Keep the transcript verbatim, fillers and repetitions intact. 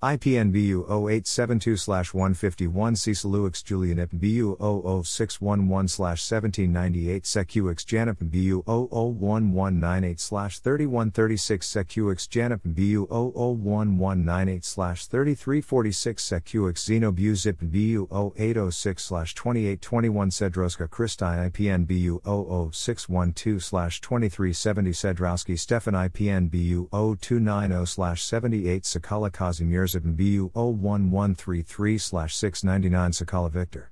I P N B U zero eight seven two one five one Ciceluix Julian B U zero zero six one one seventeen ninety-eight Secuix Janap B U zero zero one one nine eight thirty-one thirty-six Secuix Janap B U zero zero one one nine eight thirty-three forty-six Secuix Zeno B U zip B U zero eight zero six twenty-eight twenty-one Cedrowski Krista I P N B U zero zero six one two twenty-three seventy Cedrowski Stefan I P N B U zero two nine zero seventy-eight Sakała Kazimierz B U zero one one three three six nine nine Sakała Victor.